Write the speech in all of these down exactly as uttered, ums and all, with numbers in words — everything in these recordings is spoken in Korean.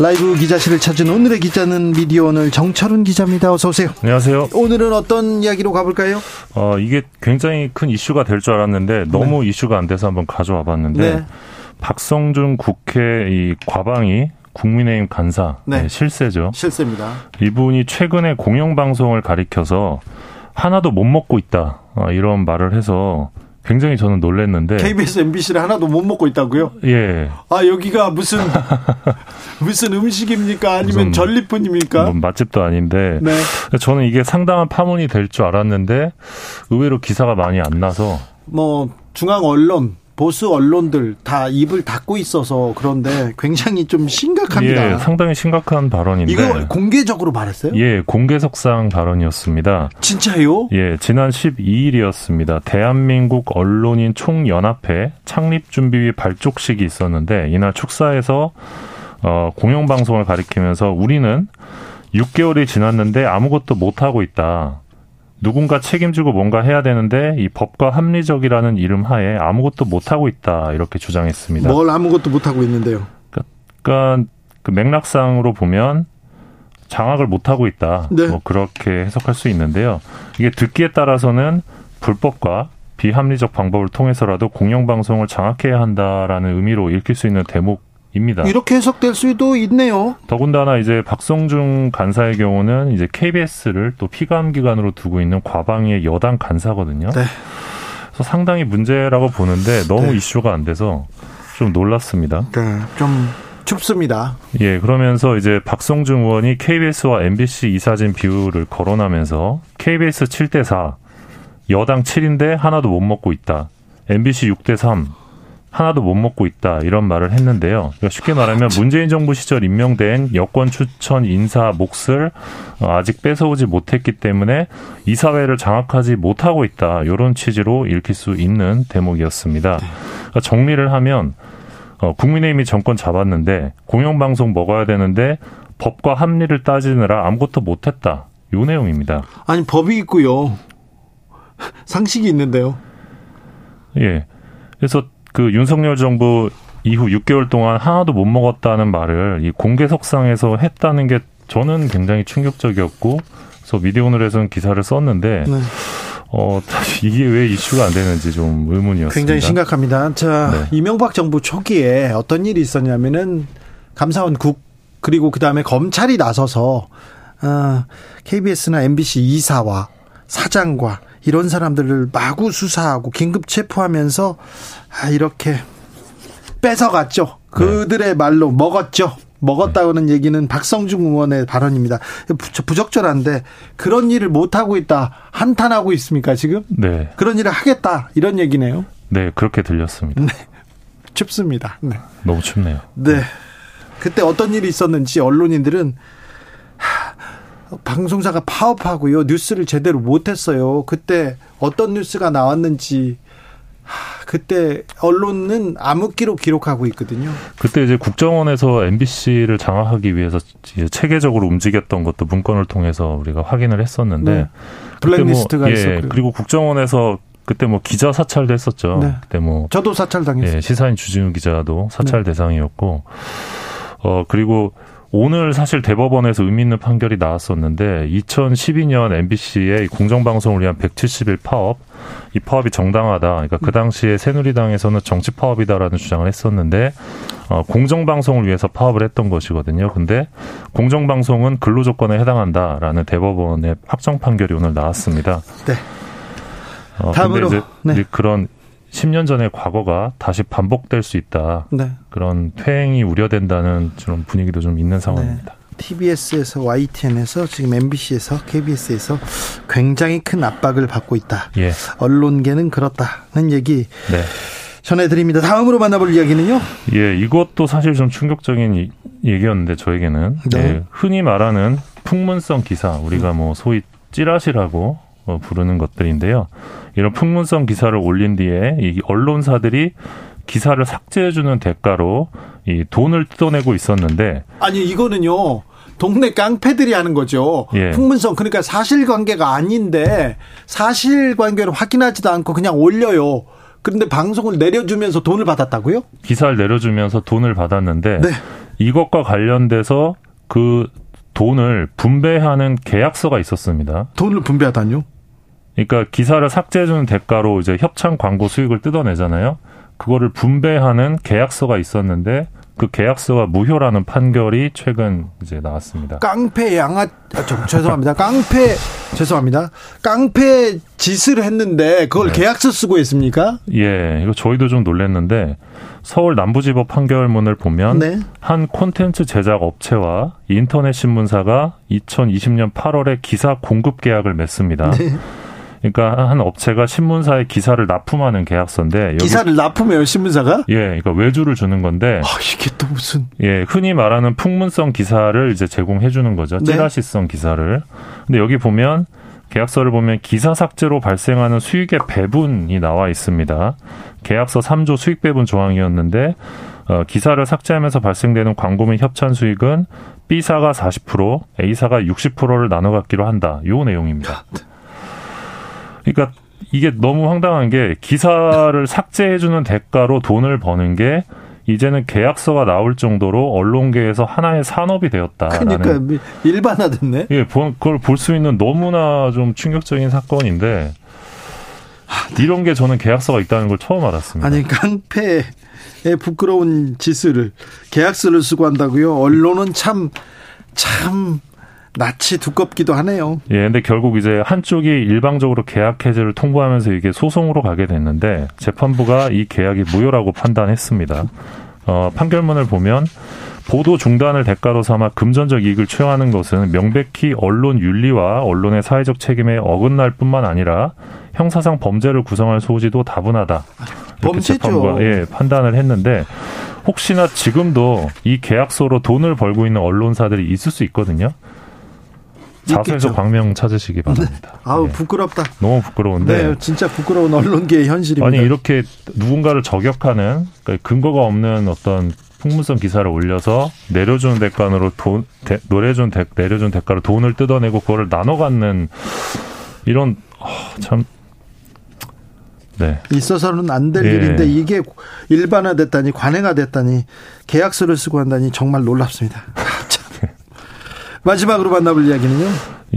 라이브 기자실을 찾은 오늘의 기자는 미디어오늘 정철훈 기자입니다. 어서 오세요. 안녕하세요. 오늘은 어떤 이야기로 가볼까요? 어, 이게 굉장히 큰 이슈가 될 줄 알았는데 너무 네. 이슈가 안 돼서 한번 가져와 봤는데 네. 박성준 국회 이 과방위 국민의힘 간사 네. 네, 실세죠. 실세입니다. 이분이 최근에 공영방송을 가리켜서 하나도 못 먹고 있다 이런 말을 해서 굉장히 저는 놀랐는데. 케이비에스, 엠비씨를 하나도 못 먹고 있다고요? 예. 아, 여기가 무슨 무슨 음식입니까? 아니면 전리품입니까? 뭐 맛집도 아닌데. 네. 저는 이게 상당한 파문이 될 줄 알았는데 의외로 기사가 많이 안 나서. 뭐 중앙 언론, 보수 언론들 다 입을 닫고 있어서 그런데 굉장히 좀 심각합니다. 예, 상당히 심각한 발언인데. 이거 공개적으로 말했어요? 예, 공개석상 발언이었습니다. 진짜요? 예, 지난 십이일이었습니다. 대한민국 언론인 총연합회 창립준비위 발족식이 있었는데 이날 축사에서 어, 공영방송을 가리키면서 우리는 육 개월이 지났는데 아무것도 못하고 있다. 누군가 책임지고 뭔가 해야 되는데 이 법과 합리적이라는 이름 하에 아무것도 못하고 있다 이렇게 주장했습니다. 뭘 아무것도 못하고 있는데요? 그러니까 그 맥락상으로 보면 장악을 못하고 있다. 네. 뭐 그렇게 해석할 수 있는데요. 이게 듣기에 따라서는 불법과 비합리적 방법을 통해서라도 공영방송을 장악해야 한다라는 의미로 읽힐 수 있는 대목 입니다. 이렇게 해석될 수도 있네요. 더군다나 이제 박성중 간사의 경우는 이제 케이비에스를 또 피감 기관으로 두고 있는 과방위의 여당 간사거든요. 네. 그래서 상당히 문제라고 보는데 너무 네. 이슈가 안 돼서 좀 놀랐습니다. 네, 좀 춥습니다. 예, 그러면서 이제 박성중 의원이 케이비에스와 엠비씨 이사진 비율을 거론하면서 케이비에스 칠 대 사, 여당 칠인데 하나도 못 먹고 있다. 엠비씨 육 대 삼. 하나도 못 먹고 있다 이런 말을 했는데요. 그러니까 쉽게 말하면 문재인 정부 시절 임명된 여권 추천 인사 몫을 아직 뺏어오지 못했기 때문에 이 사회를 장악하지 못하고 있다. 이런 취지로 읽힐 수 있는 대목이었습니다. 그러니까 정리를 하면 국민의힘이 정권 잡았는데 공영방송 먹어야 되는데 법과 합리를 따지느라 아무것도 못했다. 이 내용입니다. 아니 법이 있고요. 상식이 있는데요. 예. 그래서 그 윤석열 정부 이후 육 개월 동안 하나도 못 먹었다는 말을 이 공개석상에서 했다는 게 저는 굉장히 충격적이었고, 그래서 미디어오늘에서는 기사를 썼는데 네. 어, 이게 왜 이슈가 안 되는지 좀 의문이었습니다. 굉장히 심각합니다. 자, 네. 이명박 정부 초기에 어떤 일이 있었냐면은 감사원 국 그리고 그 다음에 검찰이 나서서 어, 케이비에스나 엠비씨 이사와 사장과 이런 사람들을 마구 수사하고 긴급 체포하면서 아, 이렇게 뺏어갔죠. 그들의 네. 말로 먹었죠. 먹었다는 네. 얘기는 박성중 의원의 발언입니다. 부적절한데 그런 일을 못하고 있다. 한탄하고 있습니까 지금? 네. 그런 일을 하겠다. 이런 얘기네요. 네. 그렇게 들렸습니다. 네. 춥습니다. 네. 너무 춥네요. 네. 네. 그때 어떤 일이 있었는지 언론인들은 하, 방송사가 파업하고요. 뉴스를 제대로 못했어요. 그때 어떤 뉴스가 나왔는지. 하, 그때 언론은 암흑기로 기록하고 있거든요. 그때 이제 국정원에서 엠비씨를 장악하기 위해서 체계적으로 움직였던 것도 문건을 통해서 우리가 확인을 했었는데. 네. 블랙리스트가 뭐, 있었고요. 예, 그리고 국정원에서 그때 뭐 기자 사찰도 했었죠. 네. 그때 뭐 저도 사찰당했어요. 예, 시사인 주진우 기자도 사찰 네. 대상이었고. 어 그리고 오늘 사실 대법원에서 의미 있는 판결이 나왔었는데 이천십이년 엠비씨의 공정방송을 위한 백칠십일 파업, 이 파업이 정당하다. 그러니까 그 당시에 새누리당에서는 정치 파업이다라는 주장을 했었는데 어, 공정방송을 위해서 파업을 했던 것이거든요. 근데 공정방송은 근로조건에 해당한다라는 대법원의 확정 판결이 오늘 나왔습니다. 네. 어, 다음으로 이제 네. 그런 십 년 전의 과거가 다시 반복될 수 있다. 네. 그런 퇴행이 우려된다는 그런 분위기도 좀 있는 상황입니다. 네. 티비에스에서 와이티엔에서 지금 엠비씨에서 케이비에스에서 굉장히 큰 압박을 받고 있다. 예. 언론계는 그렇다는 얘기. 네. 전해드립니다. 다음으로 만나볼 이야기는요? 예, 이것도 사실 좀 충격적인 이, 얘기였는데 저에게는 네. 예, 흔히 말하는 풍문성 기사, 우리가 뭐 소위 찌라시라고 어, 부르는 것들인데요. 이런 풍문성 기사를 올린 뒤에 이 언론사들이 기사를 삭제해주는 대가로 이 돈을 뜯어내고 있었는데, 아니 이거는요 동네 깡패들이 하는 거죠. 예. 풍문성, 그러니까 사실관계가 아닌데 사실관계를 확인하지도 않고 그냥 올려요. 그런데 방송을 내려주면서 돈을 받았다고요? 기사를 내려주면서 돈을 받았는데 네. 이것과 관련돼서 그 돈을 분배하는 계약서가 있었습니다. 돈을 분배하다뇨? 그러니까 기사를 삭제해주는 대가로 이제 협찬 광고 수익을 뜯어내잖아요. 그거를 분배하는 계약서가 있었는데 그 계약서가 무효라는 판결이 최근 이제 나왔습니다. 깡패 양아, 아, 저, 죄송합니다. 깡패, 죄송합니다. 깡패 짓을 했는데 그걸 네. 계약서 쓰고 했습니까? 예, 이거 저희도 좀 놀랐는데 서울 남부지법 판결문을 보면 네. 한 콘텐츠 제작 업체와 인터넷 신문사가 이천이십 년 팔월에 기사 공급 계약을 맺습니다. 네. 그러니까 한 업체가 신문사에 기사를 납품하는 계약서인데, 기사를 납품해요 신문사가? 예, 그러니까 외주를 주는 건데. 아 이게 또 무슨? 예, 흔히 말하는 풍문성 기사를 이제 제공해 주는 거죠. 찌라시성 네. 기사를. 근데 여기 보면 계약서를 보면 기사 삭제로 발생하는 수익의 배분이 나와 있습니다. 계약서 삼 조 수익 배분 조항이었는데 어, 기사를 삭제하면서 발생되는 광고 및 협찬 수익은 B사가 사십 퍼센트, A사가 육십 퍼센트를 나눠 갖기로 한다. 요 내용입니다. 그러니까 이게 너무 황당한 게 기사를 삭제해주는 대가로 돈을 버는 게 이제는 계약서가 나올 정도로 언론계에서 하나의 산업이 되었다라는. 그러니까 일반화됐네. 예, 그걸 볼 수 있는 너무나 좀 충격적인 사건인데 이런 게 저는 계약서가 있다는 걸 처음 알았습니다. 아니 깡패의 부끄러운 짓을 계약서를 쓰고 한다고요? 언론은 참 참. 낯이 두껍기도 하네요. 예, 근데 결국 이제 한쪽이 일방적으로 계약 해제를 통보하면서 이게 소송으로 가게 됐는데 재판부가 이 계약이 무효라고 판단했습니다. 어, 판결문을 보면 보도 중단을 대가로 삼아 금전적 이익을 취하는 것은 명백히 언론 윤리와 언론의 사회적 책임에 어긋날 뿐만 아니라 형사상 범죄를 구성할 소지도 다분하다. 범죄죠. 재판부가 예, 판단을 했는데 혹시나 지금도 이 계약서로 돈을 벌고 있는 언론사들이 있을 수 있거든요. 자수해서 광명 찾으시기 바랍니다. 네. 아우 예. 부끄럽다. 너무 부끄러운데. 네, 진짜 부끄러운 언론계의 현실입니다. 아니 이렇게 누군가를 저격하는, 그러니까 근거가 없는 어떤 풍문성 기사를 올려서 내려주는 대가로 돈, 대, 내려준 대, 내려준 대가로 돈을 뜯어내고 그거를 나눠 갖는 이런 어, 참. 네. 있어서는 안 될 예. 일인데 이게 일반화됐다니, 관행화됐다니, 계약서를 쓰고 한다니 정말 놀랍습니다. 마지막으로 만나볼 이야기는요?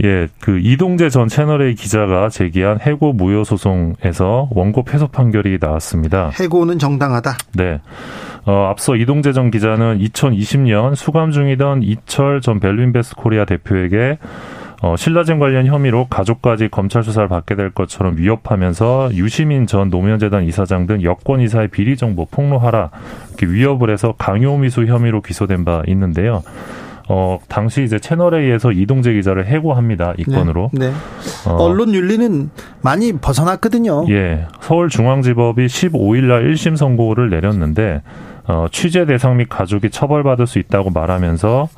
예, 그 이동재 전 채널A 기자가 제기한 해고 무효 소송에서 원고 패소 판결이 나왔습니다. 해고는 정당하다. 네. 어, 앞서 이동재 전 기자는 이천이십 년 수감 중이던 이철 전 밸류인베스트코리아 대표에게 어, 신라젠 관련 혐의로 가족까지 검찰 수사를 받게 될 것처럼 위협하면서 유시민 전 노무현재단 이사장 등 여권 이사의 비리 정보 폭로하라 이렇게 위협을 해서 강요미수 혐의로 기소된 바 있는데요. 어, 당시 이제 채널A에서 이동재 기자를 해고합니다. 이 건으로. 네, 네. 어, 언론 윤리는 많이 벗어났거든요. 예. 서울중앙지법이 십오일날 일심 선고를 내렸는데, 어, 취재 대상 및 가족이 처벌받을 수 있다고 말하면서,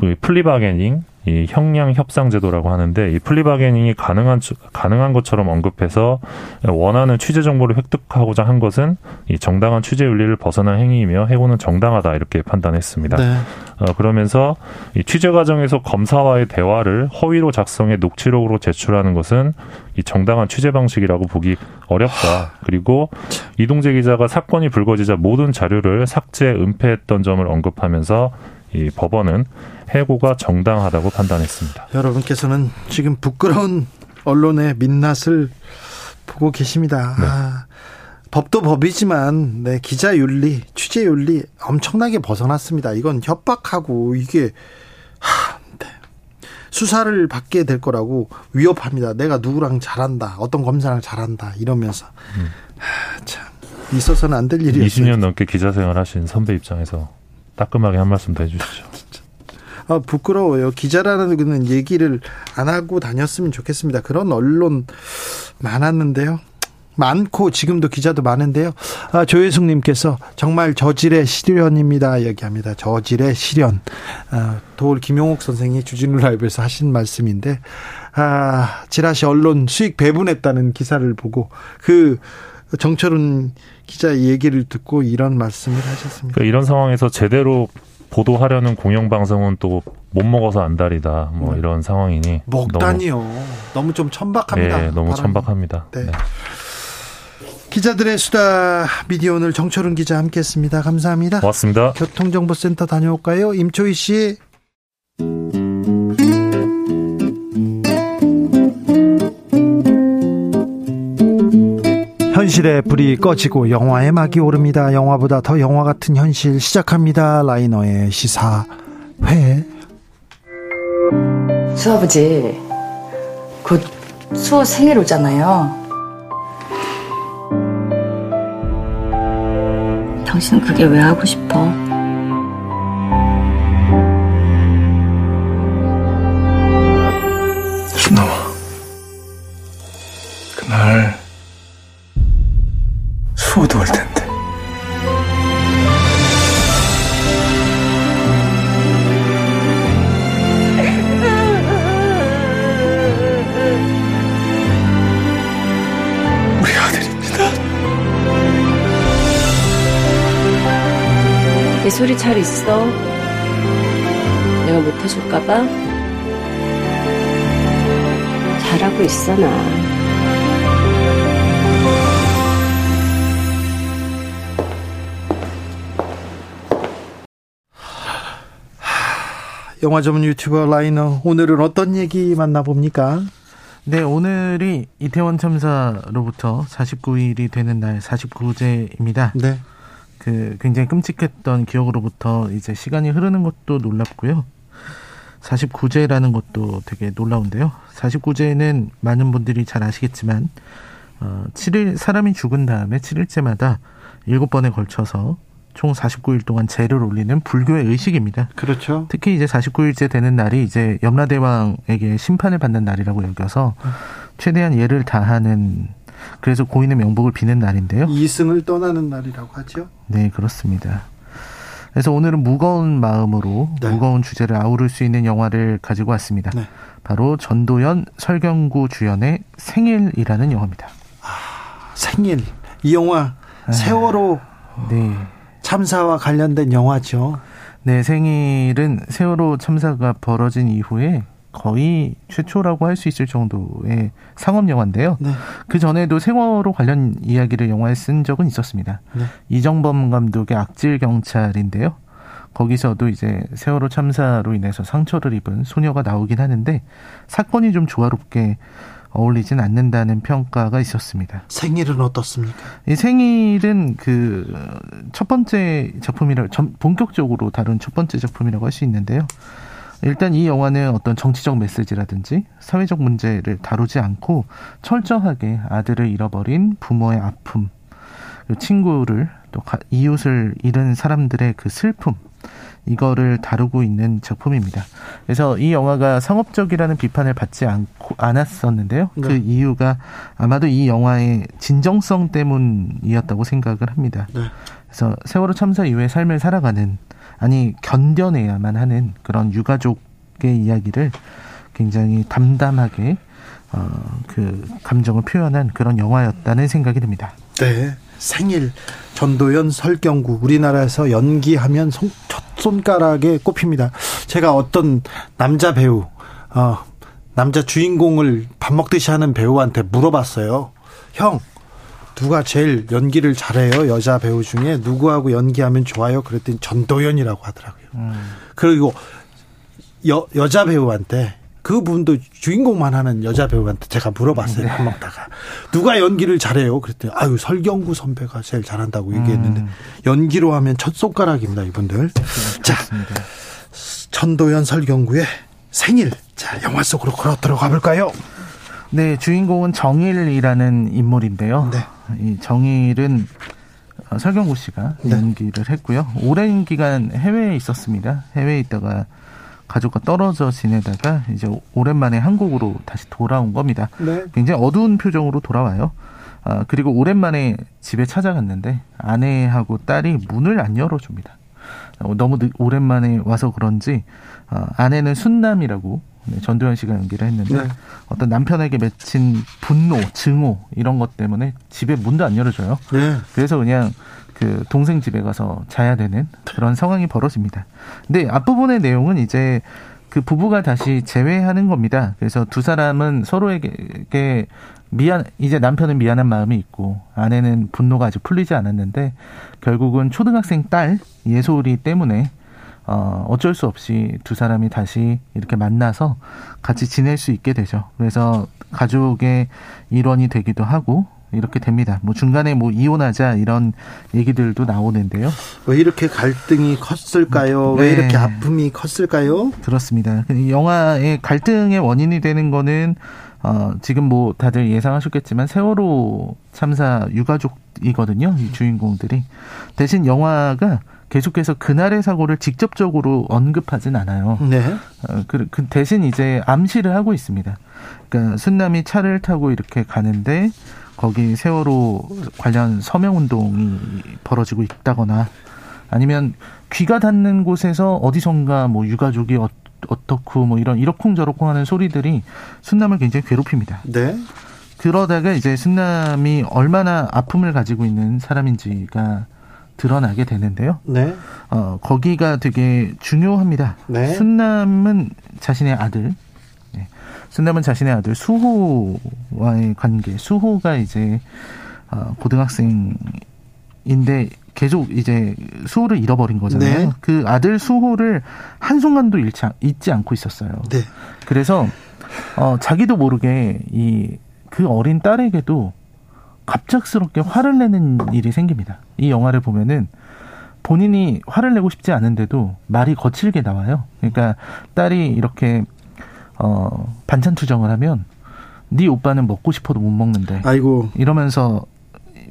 그 플리바게닝, 이 형량 협상 제도라고 하는데, 이 플리바게닝이 가능한, 가능한 것처럼 언급해서 원하는 취재 정보를 획득하고자 한 것은 이 정당한 취재 윤리를 벗어난 행위이며 해고는 정당하다 이렇게 판단했습니다. 네. 어, 그러면서 이 취재 과정에서 검사와의 대화를 허위로 작성해 녹취록으로 제출하는 것은 이 정당한 취재 방식이라고 보기 어렵다. 그리고 이동재 기자가 사건이 불거지자 모든 자료를 삭제, 은폐했던 점을 언급하면서 이 법원은 해고가 정당하다고 판단했습니다. 여러분께서는 지금 부끄러운 언론의 민낯을 보고 계십니다. 네. 아, 법도 법이지만 네, 기자 윤리, 취재 윤리 엄청나게 벗어났습니다. 이건 협박하고 이게 하, 네. 수사를 받게 될 거라고 위협합니다. 내가 누구랑 잘한다, 어떤 검사랑 잘한다 이러면서 음. 하, 참 있어서는 안 될 일이었어요. 이십 년 넘게 기자 생활하신 선배 입장에서 따끔하게 한 말씀 더 해주시죠. 아, 부끄러워요. 기자라는 얘기를 안 하고 다녔으면 좋겠습니다. 그런 언론 많았는데요. 많고 지금도 기자도 많은데요. 아, 조예숙 님께서 정말 저질의 시련입니다. 얘기합니다. 저질의 시련. 아, 도울 김용옥 선생이 주진우 라이브에서 하신 말씀인데 아, 지라시 언론 수익 배분했다는 기사를 보고 그 정철훈 기자 얘기를 듣고 이런 말씀을 하셨습니다. 이런 상황에서 제대로 보도하려는 공영방송은 또 못 먹어서 안달이다. 뭐 음. 이런 상황이니. 먹다니요. 너무, 너무 좀 천박합니다. 네, 너무 바람이. 천박합니다. 네. 네. 기자들의 수다 미디어오늘 정철훈 기자 함께했습니다. 감사합니다. 고맙습니다. 교통정보센터 다녀올까요? 임초희 씨. 현실의 불이 꺼지고 영화의 막이 오릅니다. 영화보다 더 영화 같은 현실 시작합니다. 라이너의 시사회. 수아버지, 곧 수호 생일 오잖아요. 당신은 그게 왜 하고 싶어? 준호아, 그날 수호도 올 텐데. 우리 아들입니다. 내 소리 잘 있어? 내가 못 해줄까봐? 잘하고 있어, 나. 영화 전문 유튜버 라이너, 오늘은 어떤 얘기 만나봅니까? 네, 오늘이 이태원 참사로부터 사십구 일이 되는 날, 사십구 제입니다. 네. 그 굉장히 끔찍했던 기억으로부터 이제 시간이 흐르는 것도 놀랍고요. 사십구 제라는 것도 되게 놀라운데요. 사십구 제는 많은 분들이 잘 아시겠지만 어, 칠 일 사람이 죽은 다음에 칠 일째마다 일곱 번에 걸쳐서 총 사십구 일 동안 제를 올리는 불교의 의식입니다. 그렇죠. 특히 이제 사십구 일째 되는 날이 이제 염라대왕에게 심판을 받는 날이라고 여겨서 최대한 예를 다하는, 그래서 고인의 명복을 비는 날인데요. 이승을 떠나는 날이라고 하죠. 네, 그렇습니다. 그래서 오늘은 무거운 마음으로 네. 무거운 주제를 아우를 수 있는 영화를 가지고 왔습니다. 네. 바로 전도연, 설경구 주연의 생일이라는 영화입니다. 아, 생일. 이 영화 아, 세월호. 네. 참사와 관련된 영화죠. 네, 생일은 세월호 참사가 벌어진 이후에 거의 최초라고 할 수 있을 정도의 상업 영화인데요. 네. 그 전에도 세월호 관련 이야기를 영화에 쓴 적은 있었습니다. 네. 이정범 감독의 악질 경찰인데요. 거기서도 이제 세월호 참사로 인해서 상처를 입은 소녀가 나오긴 하는데 사건이 좀 조화롭게 어울리진 않는다는 평가가 있었습니다. 생일은 어떻습니까? 이 생일은 그 첫 번째 작품이라 본격적으로 다룬 첫 번째 작품이라고 할 수 있는데요. 일단 이 영화는 어떤 정치적 메시지라든지 사회적 문제를 다루지 않고 철저하게 아들을 잃어버린 부모의 아픔, 친구를 또 이웃을 잃은 사람들의 그 슬픔, 이거를 다루고 있는 작품입니다. 그래서 이 영화가 상업적이라는 비판을 받지 않고, 않았었는데요. 네. 그 이유가 아마도 이 영화의 진정성 때문이었다고 생각을 합니다. 네. 그래서 세월호 참사 이후의 삶을 살아가는, 아니 견뎌내야만 하는 그런 유가족의 이야기를 굉장히 담담하게 어, 그 감정을 표현한 그런 영화였다는 생각이 듭니다. 네. 생일, 전도연, 설경구, 우리나라에서 연기하면 손, 첫 손가락에 꼽힙니다. 제가 어떤 남자 배우, 어, 남자 주인공을 밥 먹듯이 하는 배우한테 물어봤어요. 형, 누가 제일 연기를 잘해요? 여자 배우 중에 누구하고 연기하면 좋아요? 그랬더니 전도연이라고 하더라고요. 음. 그리고 여, 여자 배우한테, 그 분도 주인공만 하는 여자 배우한테 제가 물어봤어요. 밥 먹다가. 누가 연기를 잘해요? 그랬더니 아유, 설경구 선배가 제일 잘한다고 얘기했는데 음. 연기로 하면 첫 손가락입니다, 이분들. 네, 자, 전도연, 설경구의 생일. 자, 영화 속으로 걸어 들어가 볼까요? 네, 주인공은 정일이라는 인물인데요. 네. 이 정일은 설경구 씨가 네. 연기를 했고요. 오랜 기간 해외에 있었습니다. 해외에 있다가 가족과 떨어져 지내다가 이제 오랜만에 한국으로 다시 돌아온 겁니다. 네. 굉장히 어두운 표정으로 돌아와요. 어, 그리고 오랜만에 집에 찾아갔는데 아내하고 딸이 문을 안 열어줍니다. 너무 늦, 오랜만에 와서 그런지 어, 아내는 순남이라고 네, 전도연 씨가 연기를 했는데 네. 어떤 남편에게 맺힌 분노, 증오 이런 것 때문에 집에 문도 안 열어줘요. 네. 그래서 그냥 그 동생 집에 가서 자야 되는 그런 상황이 벌어집니다. 근데 앞부분의 내용은 이제 그 부부가 다시 재회하는 겁니다. 그래서 두 사람은 서로에게 미안, 이제 남편은 미안한 마음이 있고 아내는 분노가 아직 풀리지 않았는데 결국은 초등학생 딸 예솔이 때문에 어, 어쩔 수 없이 두 사람이 다시 이렇게 만나서 같이 지낼 수 있게 되죠. 그래서 가족의 일원이 되기도 하고 이렇게 됩니다. 뭐 중간에 뭐 이혼하자 이런 얘기들도 나오는데요. 왜 이렇게 갈등이 컸을까요? 네. 왜 이렇게 아픔이 컸을까요? 그렇습니다. 영화의 갈등의 원인이 되는 거는 어, 지금 뭐 다들 예상하셨겠지만 세월호 참사 유가족이거든요. 이 주인공들이. 대신 영화가 계속해서 그날의 사고를 직접적으로 언급하진 않아요. 네. 어, 그, 그 대신 이제 암시를 하고 있습니다. 그러니까 순남이 차를 타고 이렇게 가는데 거기 세월호 관련 서명운동이 벌어지고 있다거나 아니면 귀가 닿는 곳에서 어디선가 뭐 유가족이 어, 어떻고 뭐 이런 이러쿵저러쿵 하는 소리들이 순남을 굉장히 괴롭힙니다. 네. 그러다가 이제 순남이 얼마나 아픔을 가지고 있는 사람인지가 드러나게 되는데요. 네. 어, 거기가 되게 중요합니다. 네. 순남은 자신의 아들, 네. 순남은 자신의 아들 수호와의 관계, 수호가 이제 어, 고등학생인데 계속 이제 수호를 잃어버린 거잖아요. 네. 그 아들 수호를 한순간도 잃지, 잊지 않고 있었어요. 네. 그래서 어, 자기도 모르게 이, 그 어린 딸에게도 갑작스럽게 화를 내는 일이 생깁니다. 이 영화를 보면은 본인이 화를 내고 싶지 않은데도 말이 거칠게 나와요. 그러니까 딸이 이렇게 어, 반찬 투정을 하면 네 오빠는 먹고 싶어도 못 먹는데 아이고. 이러면서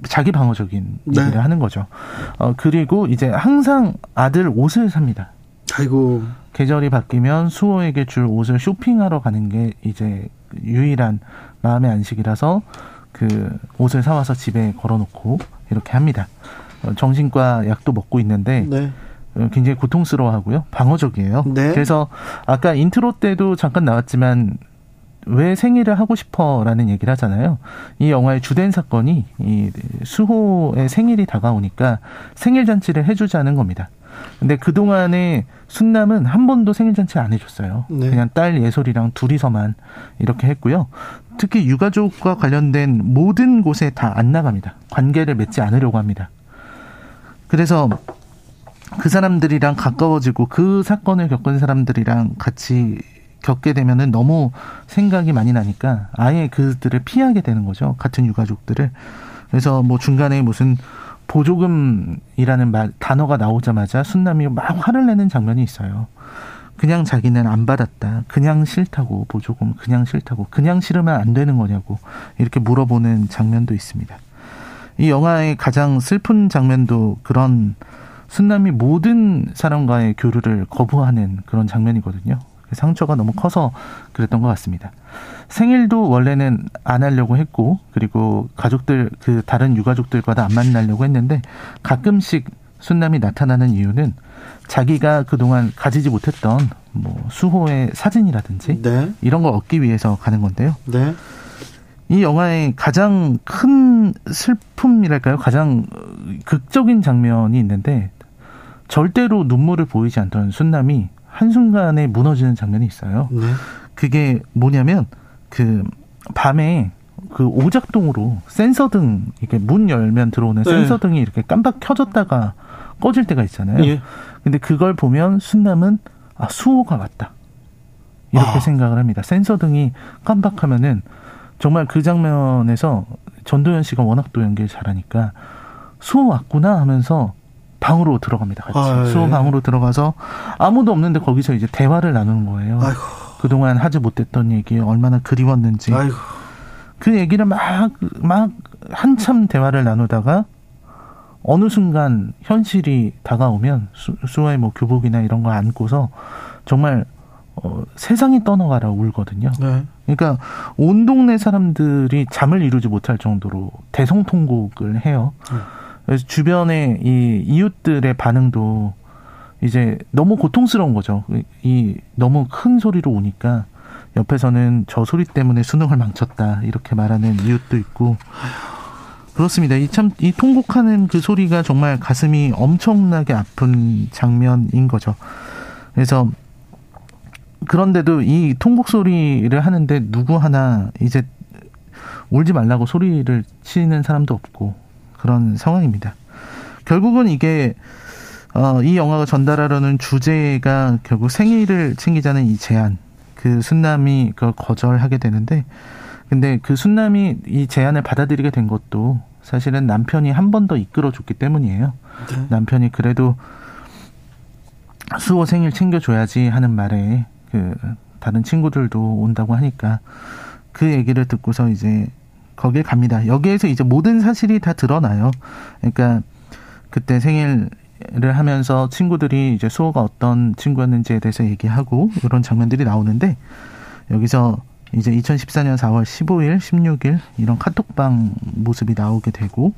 자기 방어적인 얘기를 네. 하는 거죠. 어, 그리고 이제 항상 아들 옷을 삽니다. 아이고. 계절이 바뀌면 수호에게 줄 옷을 쇼핑하러 가는 게 이제 유일한 마음의 안식이라서 그 옷을 사와서 집에 걸어놓고 이렇게 합니다. 정신과 약도 먹고 있는데 네. 굉장히 고통스러워하고요. 방어적이에요. 네. 그래서 아까 인트로 때도 잠깐 나왔지만 왜 생일을 하고 싶어라는 얘기를 하잖아요. 이 영화의 주된 사건이 이 수호의 생일이 다가오니까 생일 잔치를 해주자는 겁니다. 근데 그동안에 순남은 한 번도 생일 잔치 안 해줬어요. 네. 그냥 딸 예솔이랑 둘이서만 이렇게 했고요. 특히 유가족과 관련된 모든 곳에 다 안 나갑니다. 관계를 맺지 않으려고 합니다. 그래서 그 사람들이랑 가까워지고 그 사건을 겪은 사람들이랑 같이 겪게 되면은 너무 생각이 많이 나니까 아예 그들을 피하게 되는 거죠. 같은 유가족들을. 그래서 뭐 중간에 무슨 보조금이라는 말, 단어가 나오자마자 순남이 막 화를 내는 장면이 있어요. 그냥 자기는 안 받았다. 그냥 싫다고 보조금 그냥 싫다고 그냥 싫으면 안 되는 거냐고 이렇게 물어보는 장면도 있습니다. 이 영화의 가장 슬픈 장면도 그런 순남이 모든 사람과의 교류를 거부하는 그런 장면이거든요. 상처가 너무 커서 그랬던 것 같습니다. 생일도 원래는 안 하려고 했고 그리고 가족들 그 다른 유가족들과도 안 만나려고 했는데 가끔씩 순남이 나타나는 이유는 자기가 그동안 가지지 못했던 뭐 수호의 사진이라든지 네. 이런 걸 얻기 위해서 가는 건데요. 네. 이 영화의 가장 큰 슬픔이랄까요? 가장 극적인 장면이 있는데 절대로 눈물을 보이지 않던 순남이 한순간에 무너지는 장면이 있어요. 네. 그게 뭐냐면 그 밤에 그 오작동으로 센서등 이렇게 문 열면 들어오는 네. 센서등이 이렇게 깜빡 켜졌다가 꺼질 때가 있잖아요. 예. 근데 그걸 보면 순남은 아, 수호가 왔다. 이렇게 아. 생각을 합니다. 센서등이 깜빡하면은 정말 그 장면에서 전도연 씨가 워낙 또 연기를 잘하니까 수호 왔구나 하면서 방으로 들어갑니다. 같이. 아, 예. 수호 방으로 들어가서 아무도 없는데 거기서 이제 대화를 나누는 거예요. 아이고. 그동안 하지 못했던 얘기 얼마나 그리웠는지. 아이고. 그 얘기를 막, 막 한참 대화를 나누다가 어느 순간 현실이 다가오면 수, 수호의 뭐 교복이나 이런 거 안고서 정말 어, 세상이 떠나가라 울거든요. 네. 그러니까 온 동네 사람들이 잠을 이루지 못할 정도로 대성통곡을 해요. 그래서 주변의 이 이웃들의 반응도 이제 너무 고통스러운 거죠. 이 너무 큰 소리로 오니까 옆에서는 저 소리 때문에 수능을 망쳤다 이렇게 말하는 이웃도 있고 그렇습니다. 이 참 이 통곡하는 그 소리가 정말 가슴이 엄청나게 아픈 장면인 거죠. 그래서 그런데도 이 통곡 소리를 하는데 누구 하나 이제 울지 말라고 소리를 치는 사람도 없고 그런 상황입니다. 결국은 이게 어, 이 영화가 전달하려는 주제가 결국 생일을 챙기자는 이 제안, 그 순남이 그걸 거절하게 되는데, 근데 그 순남이 이 제안을 받아들이게 된 것도 사실은 남편이 한 번 더 이끌어줬기 때문이에요. 네. 남편이 그래도 수호 생일 챙겨줘야지 하는 말에 그 다른 친구들도 온다고 하니까 그 얘기를 듣고서 이제 거길 갑니다. 여기에서 이제 모든 사실이 다 드러나요. 그러니까 그때 생일 를 하면서 친구들이 이제 수호가 어떤 친구였는지에 대해서 얘기하고 이런 장면들이 나오는데 여기서 이제 이천십사년 사월 십오일, 십육일 이런 카톡방 모습이 나오게 되고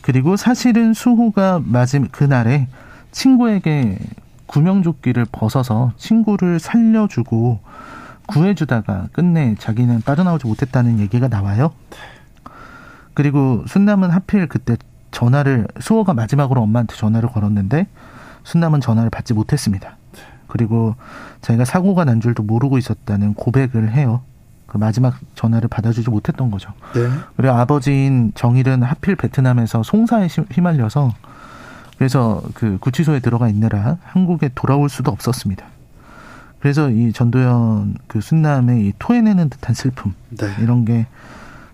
그리고 사실은 수호가 마지막 그날에 친구에게 구명조끼를 벗어서 친구를 살려주고 구해주다가 끝내 자기는 빠져나오지 못했다는 얘기가 나와요. 그리고 순남은 하필 그때 전화를 수호가 마지막으로 엄마한테 전화를 걸었는데 순남은 전화를 받지 못했습니다. 그리고 자기가 사고가 난 줄도 모르고 있었다는 고백을 해요. 그 마지막 전화를 받아주지 못했던 거죠. 네. 그리고 아버지인 정일은 하필 베트남에서 송사에 휘말려서 그래서 그 구치소에 들어가 있느라 한국에 돌아올 수도 없었습니다. 그래서 이 전도연 그 순남의 이 토해내는 듯한 슬픔 네. 이런 게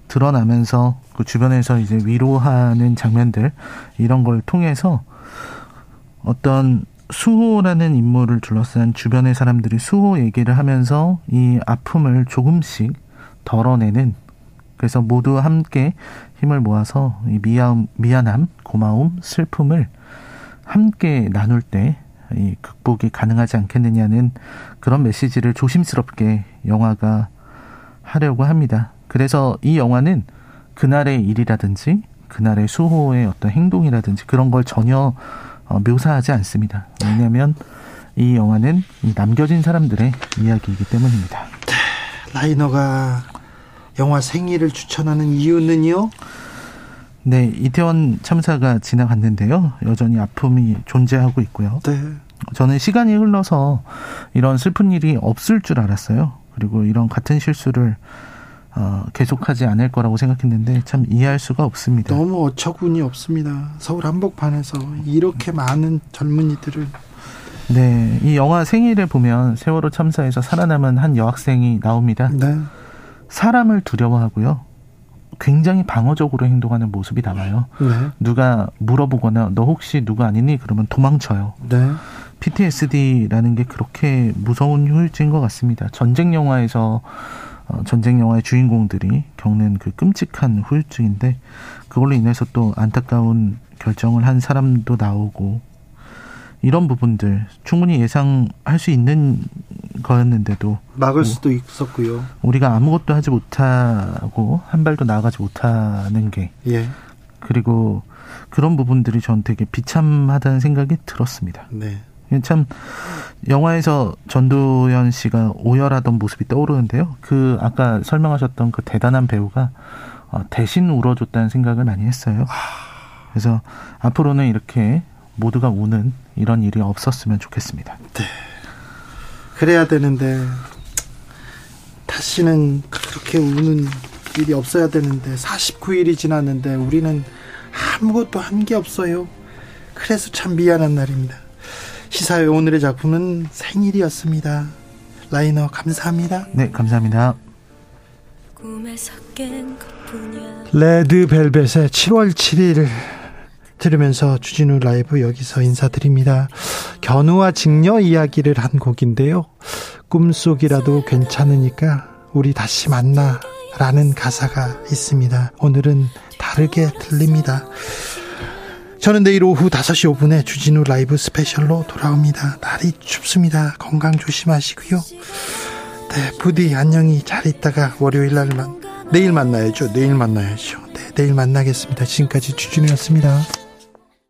드러나면서 그 주변에서 이제 위로하는 장면들 이런 걸 통해서 어떤 수호라는 인물을 둘러싼 주변의 사람들이 수호 얘기를 하면서 이 아픔을 조금씩 덜어내는 그래서 모두 함께 힘을 모아서 이 미안, 미안함, 고마움, 슬픔을 함께 나눌 때 이 극복이 가능하지 않겠느냐는 그런 메시지를 조심스럽게 영화가 하려고 합니다. 그래서 이 영화는 그날의 일이라든지 그날의 수호의 어떤 행동이라든지 그런 걸 전혀 묘사하지 않습니다. 왜냐하면 이 영화는 남겨진 사람들의 이야기이기 때문입니다. 라이너가 영화 생일을 추천하는 이유는요? 네, 이태원 참사가 지나갔는데요. 여전히 아픔이 존재하고 있고요. 네. 저는 시간이 흘러서 이런 슬픈 일이 없을 줄 알았어요. 그리고 이런 같은 실수를 어, 계속하지 않을 거라고 생각했는데 참 이해할 수가 없습니다. 너무 어처구니 없습니다. 서울 한복판에서 이렇게 많은 젊은이들을. 네, 이 영화 생일에 보면 세월호 참사에서 살아남은 한 여학생이 나옵니다. 네. 사람을 두려워하고요. 굉장히 방어적으로 행동하는 모습이 나와요. 네. 누가 물어보거나 너 혹시 누구 아니니? 그러면 도망쳐요. 네. 피티에스디라는 게 그렇게 무서운 후유증인 것 같습니다. 전쟁 영화에서 전쟁 영화의 주인공들이 겪는 그 끔찍한 후유증인데 그걸로 인해서 또 안타까운 결정을 한 사람도 나오고 이런 부분들 충분히 예상할 수 있는 거였는데도 막을 수도 있었고요. 우리가 아무것도 하지 못하고 한 발도 나아가지 못하는 게 예. 그리고 그런 부분들이 전 되게 비참하다는 생각이 들었습니다. 네. 참 영화에서 전도연 씨가 오열하던 모습이 떠오르는데요. 그 아까 설명하셨던 그 대단한 배우가 대신 울어줬다는 생각을 많이 했어요. 그래서 앞으로는 이렇게 모두가 우는 이런 일이 없었으면 좋겠습니다. 네. 그래야 되는데 다시는 그렇게 우는 일이 없어야 되는데 사십구일이 지났는데 우리는 아무것도 한 게 없어요. 그래서 참 미안한 날입니다. 시사회 오늘의 작품은 생일이었습니다. 라이너 감사합니다. 네, 감사합니다. 레드벨벳의 칠월 칠일 들으면서 주진우 라이브 여기서 인사드립니다. 견우와 직녀 이야기를 한 곡인데요. 꿈속이라도 괜찮으니까 우리 다시 만나 라는 가사가 있습니다. 오늘은 다르게 들립니다. 저는 내일 오후 다섯시 오분에 주진우 라이브 스페셜로 돌아옵니다. 날이 춥습니다. 건강 조심하시고요. 네, 부디 안녕히 잘 있다가 월요일 날만, 내일 만나야죠. 내일 만나야죠. 네, 내일 만나겠습니다. 지금까지 주진우였습니다.